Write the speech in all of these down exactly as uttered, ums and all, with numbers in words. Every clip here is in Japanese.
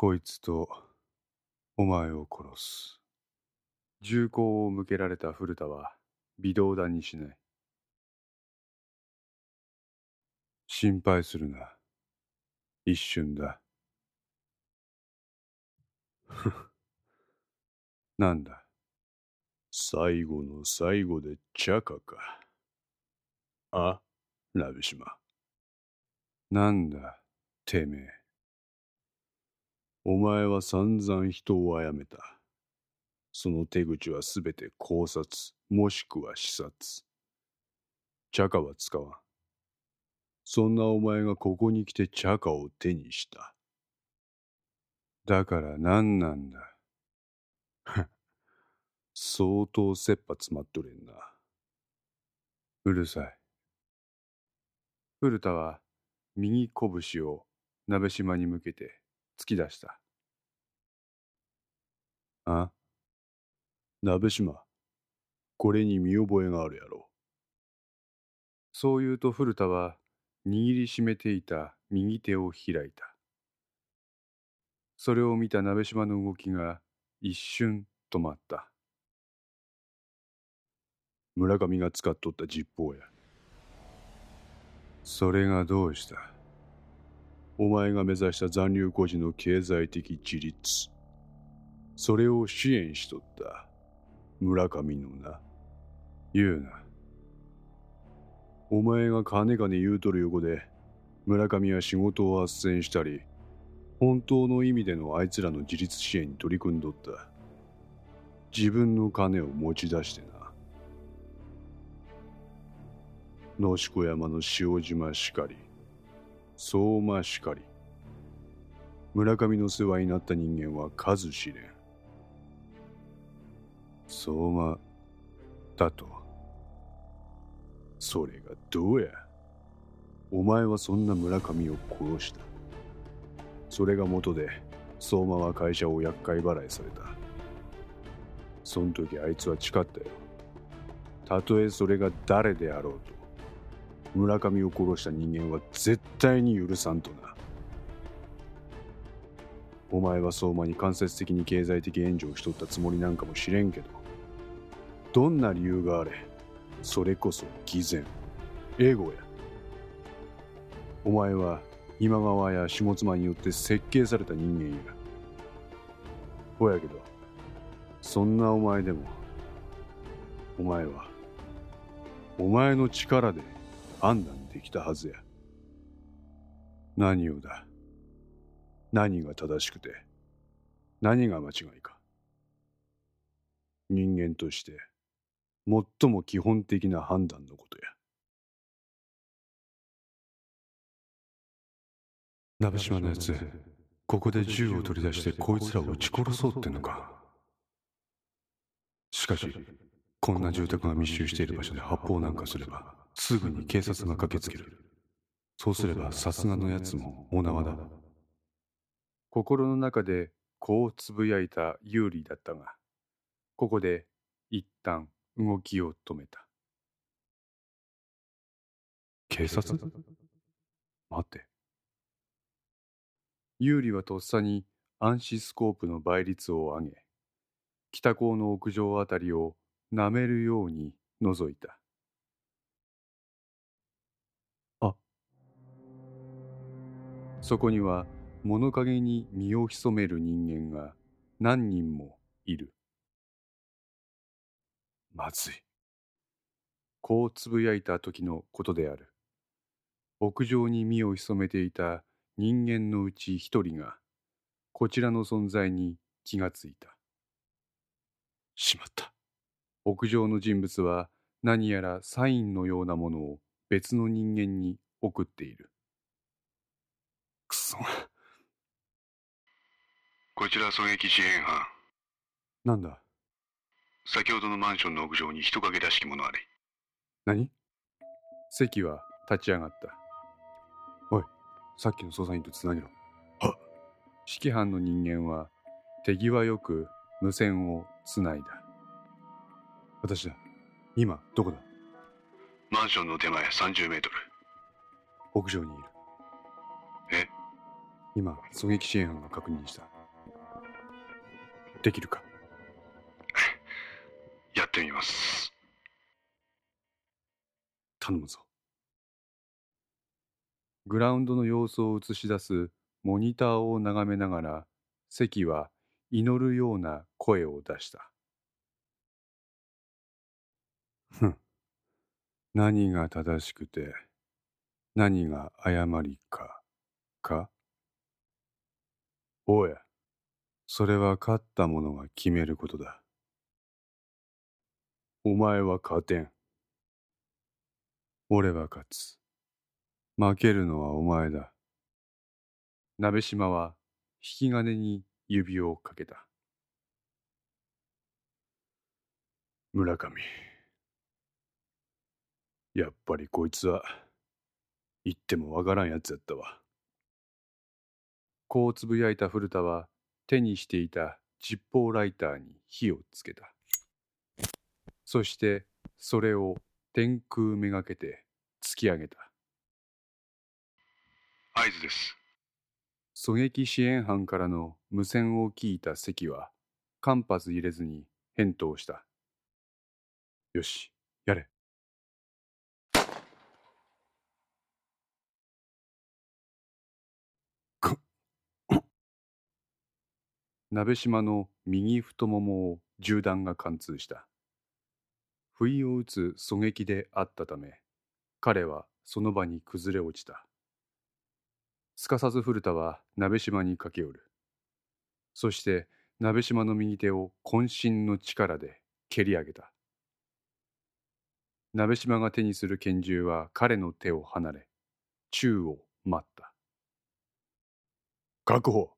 こいつとお前を殺す。銃口を向けられた古田は微動だにしない。心配するな。一瞬だ。ふっ。なんだ。最後の最後でチャカか。あ、ラビシマ。なんだ、てめえ。お前は散々人を殺めた。その手口はすべて絞殺、もしくは刺殺。チャカは使わん。そんなお前がここに来てチャカを手にした。だから何なんだ。相当切羽詰まっとれんな。うるさい。古田は右拳を鍋島に向けて突き出した。あ？鍋島、これに見覚えがあるやろ。そう言うと古田は握りしめていた右手を開いた。それを見た鍋島の動きが一瞬止まった。村上が使っとった実包や。それがどうした？お前が目指した残留孤児の経済的自立。それを支援しとった。村上のな。言うな。お前が金金言うとる横で、村上は仕事を斡旋したり、本当の意味でのあいつらの自立支援に取り組んどった。自分の金を持ち出してな。能子山の塩島しかり、相馬しかり、村上の世話になった人間は数知れん。相馬だと。それがどうや。お前はそんな村上を殺した。それが元で相馬は会社を厄介払いされた。そん時あいつは誓ったよ。たとえそれが誰であろうと、村上を殺した人間は絶対に許さんとな。お前は相馬に間接的に経済的援助をしとったつもりなんかもしれんけど、どんな理由があれ、それこそ偽善、エゴや。お前は今川や下妻によって設計された人間や。ほやけど、そんなお前でも、お前はお前の力で判断できたはずや。何をだ。何が正しくて何が間違いか。人間として最も基本的な判断のことや。鍋島のやつ、ここで銃を取り出してこいつらを撃ち殺そうってのか。しかし、こんな住宅が密集している場所で発砲なんかすれば、すぐに警察が駆けつける。そうすればさすがのやつもお縄だ。心の中でこうつぶやいた有利だったが、ここで一旦動きを止めた。警察？待て。有利はとっさに暗視スコープの倍率を上げ、北高の屋上あたりを舐めるように覗いた。あ、そこには物陰に身を潜める人間が何人もいる。まずい。こうつぶやいた時のことである。屋上に身を潜めていた人間のうち一人がこちらの存在に気がついた。しまった。屋上の人物は何やらサインのようなものを別の人間に送っている。くそ。こちら狙撃支援班。なんだ。先ほどのマンションの屋上に人影らしきものあり。何？関は立ち上がった。おい、さっきの捜査員とつなげろ。はっ。指揮班の人間は手際よく無線をつないだ。私だ。今どこだ？マンションの手前さんじゅうメートル。屋上にいる。え？今、狙撃支援班が確認した。できるか？やってみます。頼むぞ。グラウンドの様子を映し出すモニターを眺めながら、関は祈るような声を出した。ふん。何が正しくて、何が誤りか、か。おや、それは勝った者が決めることだ。お前は勝てん。俺は勝つ。負けるのはお前だ。鍋島は引き金に指をかけた。村上。やっぱりこいつは言ってもわからんやつやったわ。こうつぶやいた古田は手にしていたジッポーライターに火をつけた。そしてそれを天空めがけて突き上げた。合図です。狙撃支援班からの無線を聞いた関は間髪入れずに返答した。よし、やれ。鍋島の右太ももを銃弾が貫通した。不意を打つ狙撃であったため、彼はその場に崩れ落ちた。すかさず古田は鍋島に駆け寄る。そして鍋島の右手を渾身の力で蹴り上げた。鍋島が手にする拳銃は彼の手を離れ、宙を待った。確保！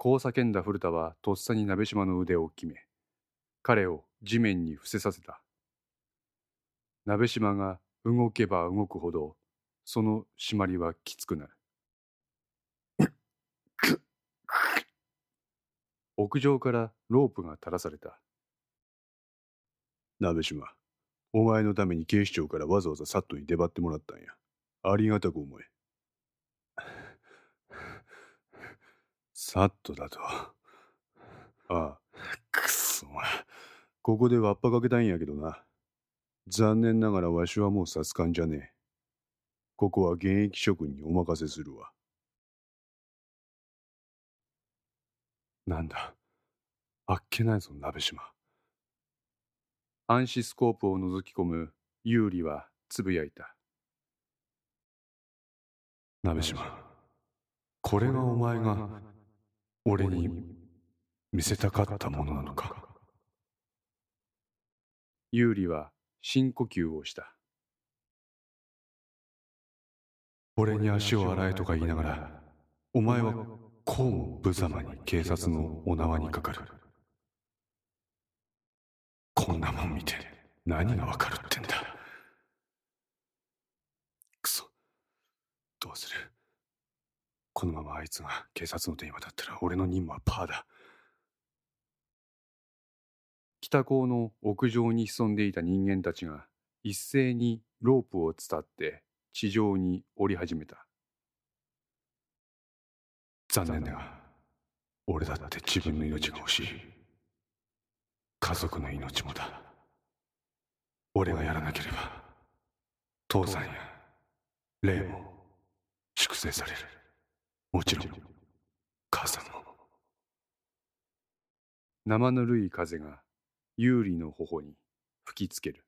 こう叫んだ古田はとっさに鍋島の腕を決め、彼を地面に伏せさせた。鍋島が動けば動くほど、その締まりはきつくなる。屋上からロープが垂らされた。鍋島、お前のために警視庁からわざわざサットに出張ってもらったんや。ありがたく思え。サットだと。ああ、くそお前。ここでわっぱかけたいんやけどな。残念ながらわしはもうさすがんじゃねえ。ここは現役諸君にお任せするわ。なんだ、あっけないぞ、鍋島。暗視スコープを覗き込む有利はつぶやいた。鍋島、これがお前が俺に見せたかったものなのか。有利は深呼吸をした。俺に足を洗えとか言いながら、お前はこうも無様に警察のお縄にかかる。こんなもん見て何がわかるってんだ。くそ、どうする。このままあいつが警察の手に渡ったら俺の任務はパーだ。北港の屋上に潜んでいた人間たちが一斉にロープを伝って地上に降り始めた。残念だが、俺だって自分の命が欲しい。家族の命もだ。俺がやらなければ、父さんや霊も粛清される。もちろん、母さんも。生ぬるい風が、ユーリの頬に吹きつける。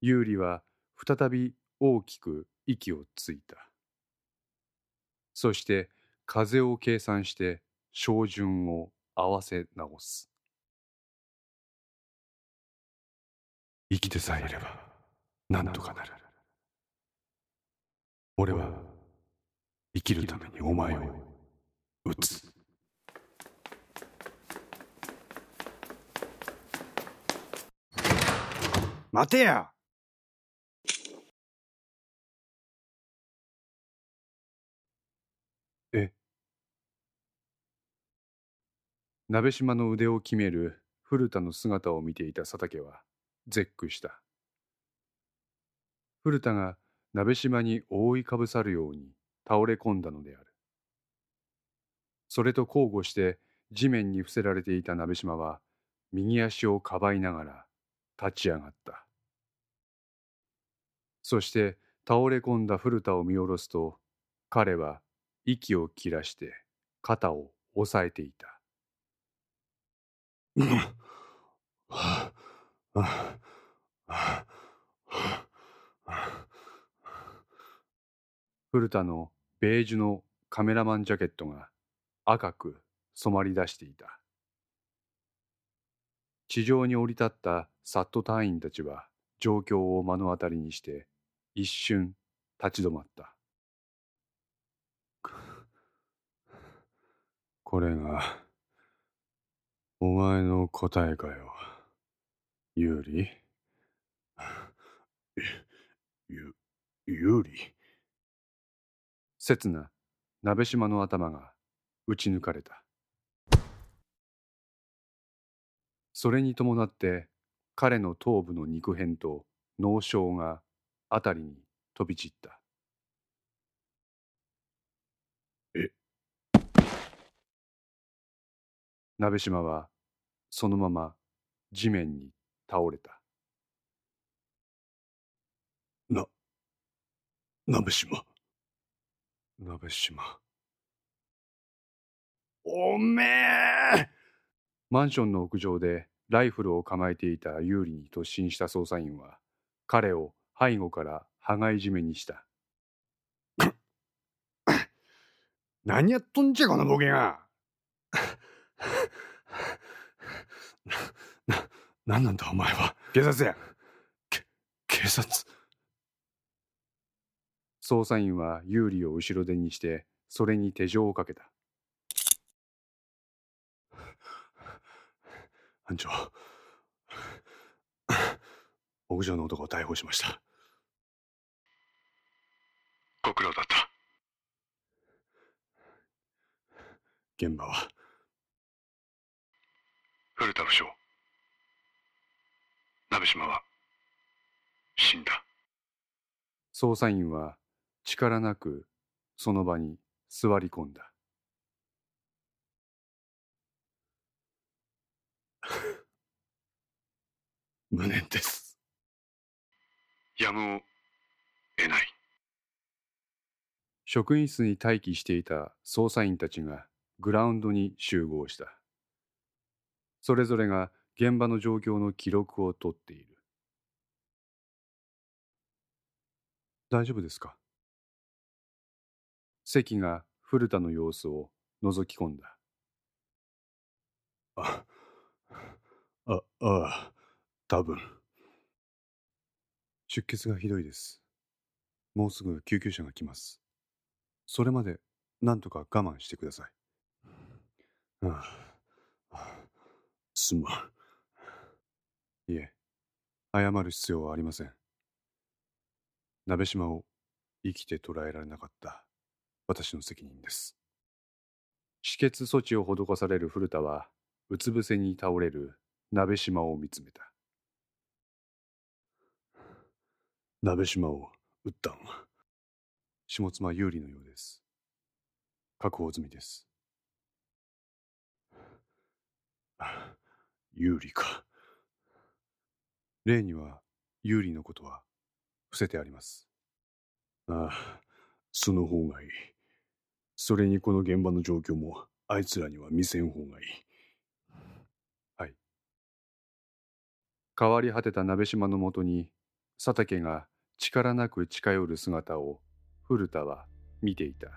ユーリは再び大きく息をついた。そして風を計算して照準を合わせ直す。生きてさえいれば何とかなる。俺は生きるためにお前を撃つ。待てや。鍋島の腕を決める古田の姿を見ていた佐竹は絶句した。古田が鍋島に覆いかぶさるように倒れ込んだのである。それと交互して地面に伏せられていた鍋島は右足をかばいながら立ち上がった。そして倒れ込んだ古田を見下ろすと、彼は息を切らして肩を押さえていた。うん、はあはあはあ、古田のベージュのカメラマンジャケットが赤く染まり出していた。地上に降り立ったサット隊員たちは状況を目の当たりにして一瞬立ち止まった。これがお前の答えかよ、ユーリ。ユ、ユーリ。刹那、鍋島の頭が打ち抜かれた。それに伴って彼の頭部の肉片と脳鞘があたりに飛び散った。え鍋島はそのまま地面に倒れた。な鍋島鍋島おめえ。マンションの屋上でライフルを構えていたユーリに突進した捜査員は彼を背後から羽交い締めにした。何やっとんじゃこのボケが。な、な、なんなんだお前は。警察や。け、警察。捜査員はユーリを後ろ手にしてそれに手錠をかけた。班長、屋上の男を逮捕しました。ご苦労だった。現場は古田不詳、鍋島は死んだ。捜査員は力なくその場に座り込んだ。無念です。やむを得ない。職員室に待機していた捜査員たちがグラウンドに集合した。それぞれが現場の状況の記録を取っている。大丈夫ですか？関が古田の様子を覗き込んだ。あ、あ、ああ。多分出血がひどいです。もうすぐ救急車が来ます。それまでなんとか我慢してください。ああすまん。いえ、謝る必要はありません。鍋島を生きて捕らえられなかった私の責任です。止血措置を施される古田はうつ伏せに倒れる鍋島を見つめた。鍋島を撃ったんは下妻有利のようです。確保済みです。有利か。例には有利のことは伏せてあります。ああ、その方がいい。それにこの現場の状況もあいつらには見せん方がいい。はい。変わり果てた鍋島のもとに佐竹が力なく近寄る姿を古田は見ていた。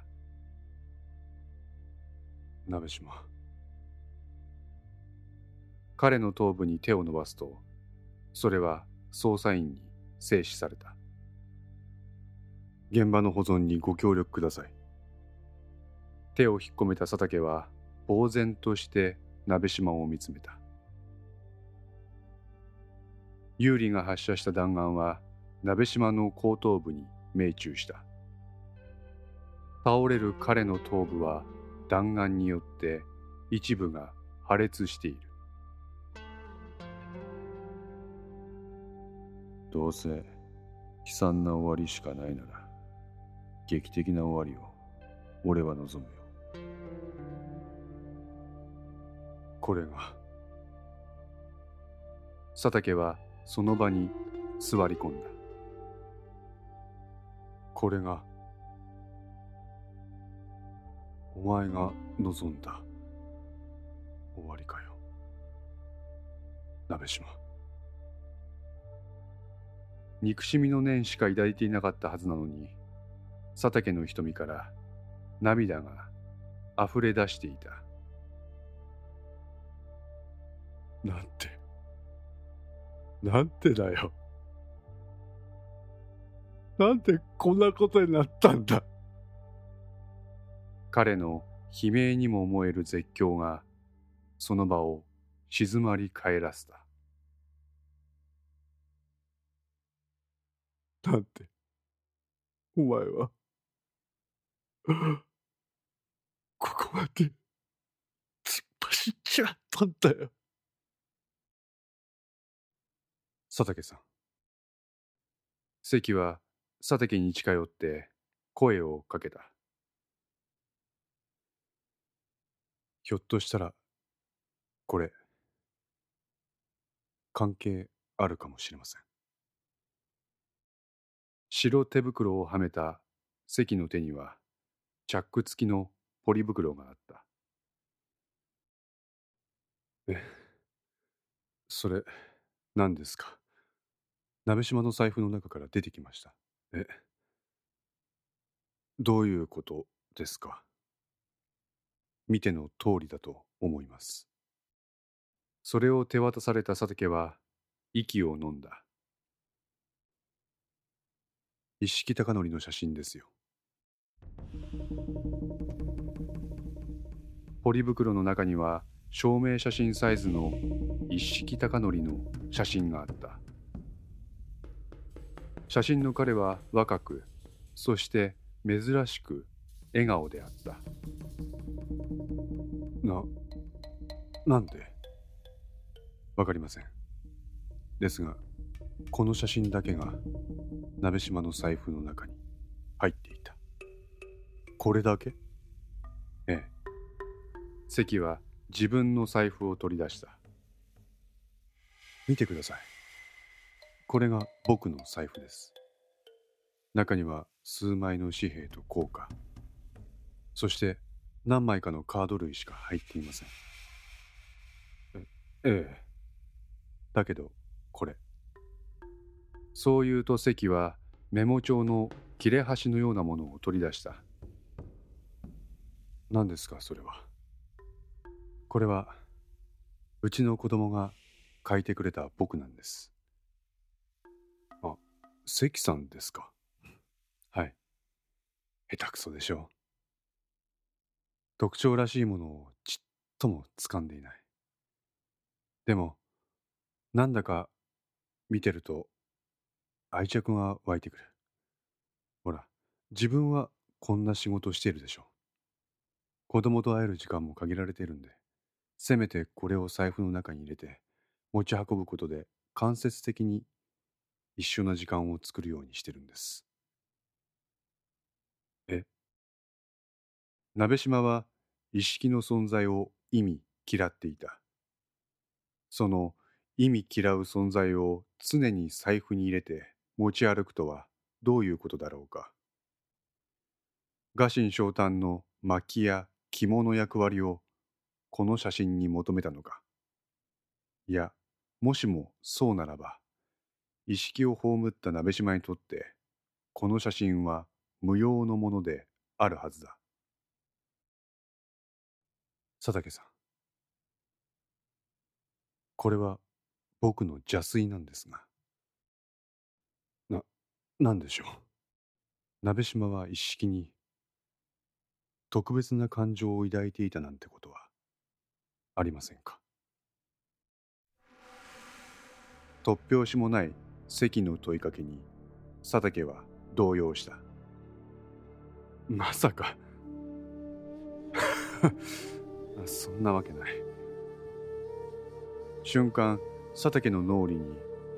鍋島。彼の頭部に手を伸ばすと、それは捜査員に制止された。現場の保存にご協力ください。手を引っ込めた佐竹は呆然として鍋島を見つめた。ユーリが発射した弾丸は鍋島の後頭部に命中した。倒れる彼の頭部は弾丸によって一部が破裂している。どうせ悲惨な終わりしかないなら劇的な終わりを俺は望むよ。これが。佐竹はその場に座り込んだ。これがお前が望んだ終わりかよ、鍋島。憎しみの念しか抱いていなかったはずなのに、佐竹の瞳から涙があふれ出していた。なんて、なんてだよ。なんでこんなことになったんだ。彼の悲鳴にも思える絶叫が、その場を静まり返らせた。なんて、お前は、ここまで突っ走っちまったんだよ。佐竹さん。関は佐竹に近寄って声をかけた。ひょっとしたら、これ、関係あるかもしれません。白手袋をはめた関の手には、チャック付きのポリ袋があった。え、それ、何ですか？鍋島の財布の中から出てきました。え、どういうことですか？見ての通りだと思います。それを手渡された佐竹は息を飲んだ。一色貴教の写真ですよ。ポリ袋の中には証明写真サイズの一色貴教の写真があった。写真の彼は若く、そして珍しく笑顔であった。な、なんで？わかりません。ですが、この写真だけが鍋島の財布の中に入っていた。これだけ？ええ。関は自分の財布を取り出した。見てください。これが僕の財布です。中には数枚の紙幣と硬貨、そして何枚かのカード類しか入っていません。え、ええ。だけど、これ。そう言うと関はメモ帳の切れ端のようなものを取り出した。何ですか、それは。これは、うちの子供が書いてくれた僕なんです。関さんですか。はい。下手くそでしょう。特徴らしいものをちっとも掴んでいない。でも、なんだか見てると愛着が湧いてくる。ほら、自分はこんな仕事しているでしょう。子供と会える時間も限られているんで、せめてこれを財布の中に入れて持ち運ぶことで間接的に一緒な時間を作るようにしてるんです。え？鍋島は一色の存在を忌み嫌っていた。その忌み嫌う存在を常に財布に入れて持ち歩くとはどういうことだろうか。臥薪嘗胆の薪や肝の役割をこの写真に求めたのか。いや、もしもそうならば、意識を葬った鍋島にとって、この写真は無用のものであるはずだ。佐竹さん、これは僕の邪推なんですが。な、なんでしょう。鍋島は一色に特別な感情を抱いていたなんてことはありませんか。突拍子もない関の問いかけに佐竹は動揺した。まさかそんなわけない。瞬間、佐竹の脳裏に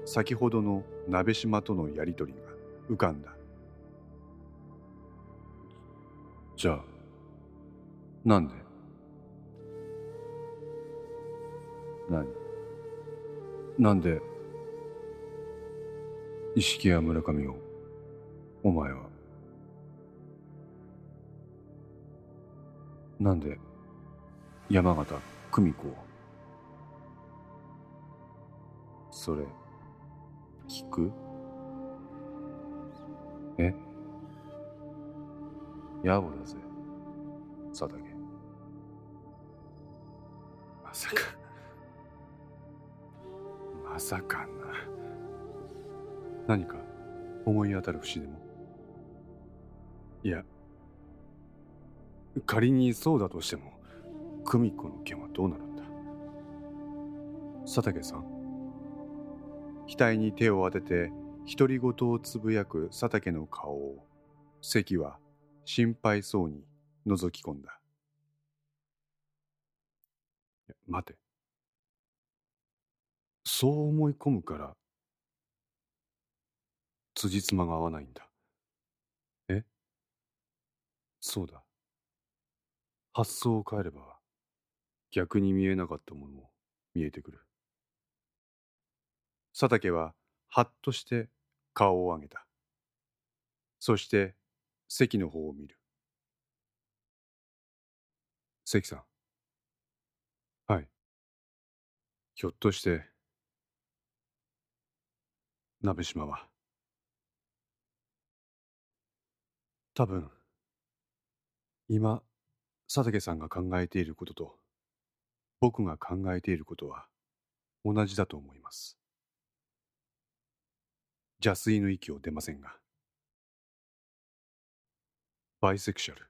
先ほどの鍋島とのやりとりが浮かんだ。じゃあ、なんで？ない。なんで意識や村上をお前は、なんで山形久美子を。それ聞く？え？野暮だぜ、佐竹。まさかまさかな。何か思い当たる節でも？いや、仮にそうだとしても、久美子の件はどうなるんだ。佐竹さん、額に手を当てて独り言をつぶやく佐竹の顔を関は心配そうに覗き込んだ。いや、待て。そう思い込むから辻褄が合わないんだ。え？そうだ。発想を変えれば逆に見えなかったものも見えてくる。佐竹はハッとして顔を上げた。そして関の方を見る。関さん。はい。ひょっとして鍋島は多分今佐竹さんが考えていることと僕が考えていることは同じだと思います。邪推の域を出ませんが、バイセクシャル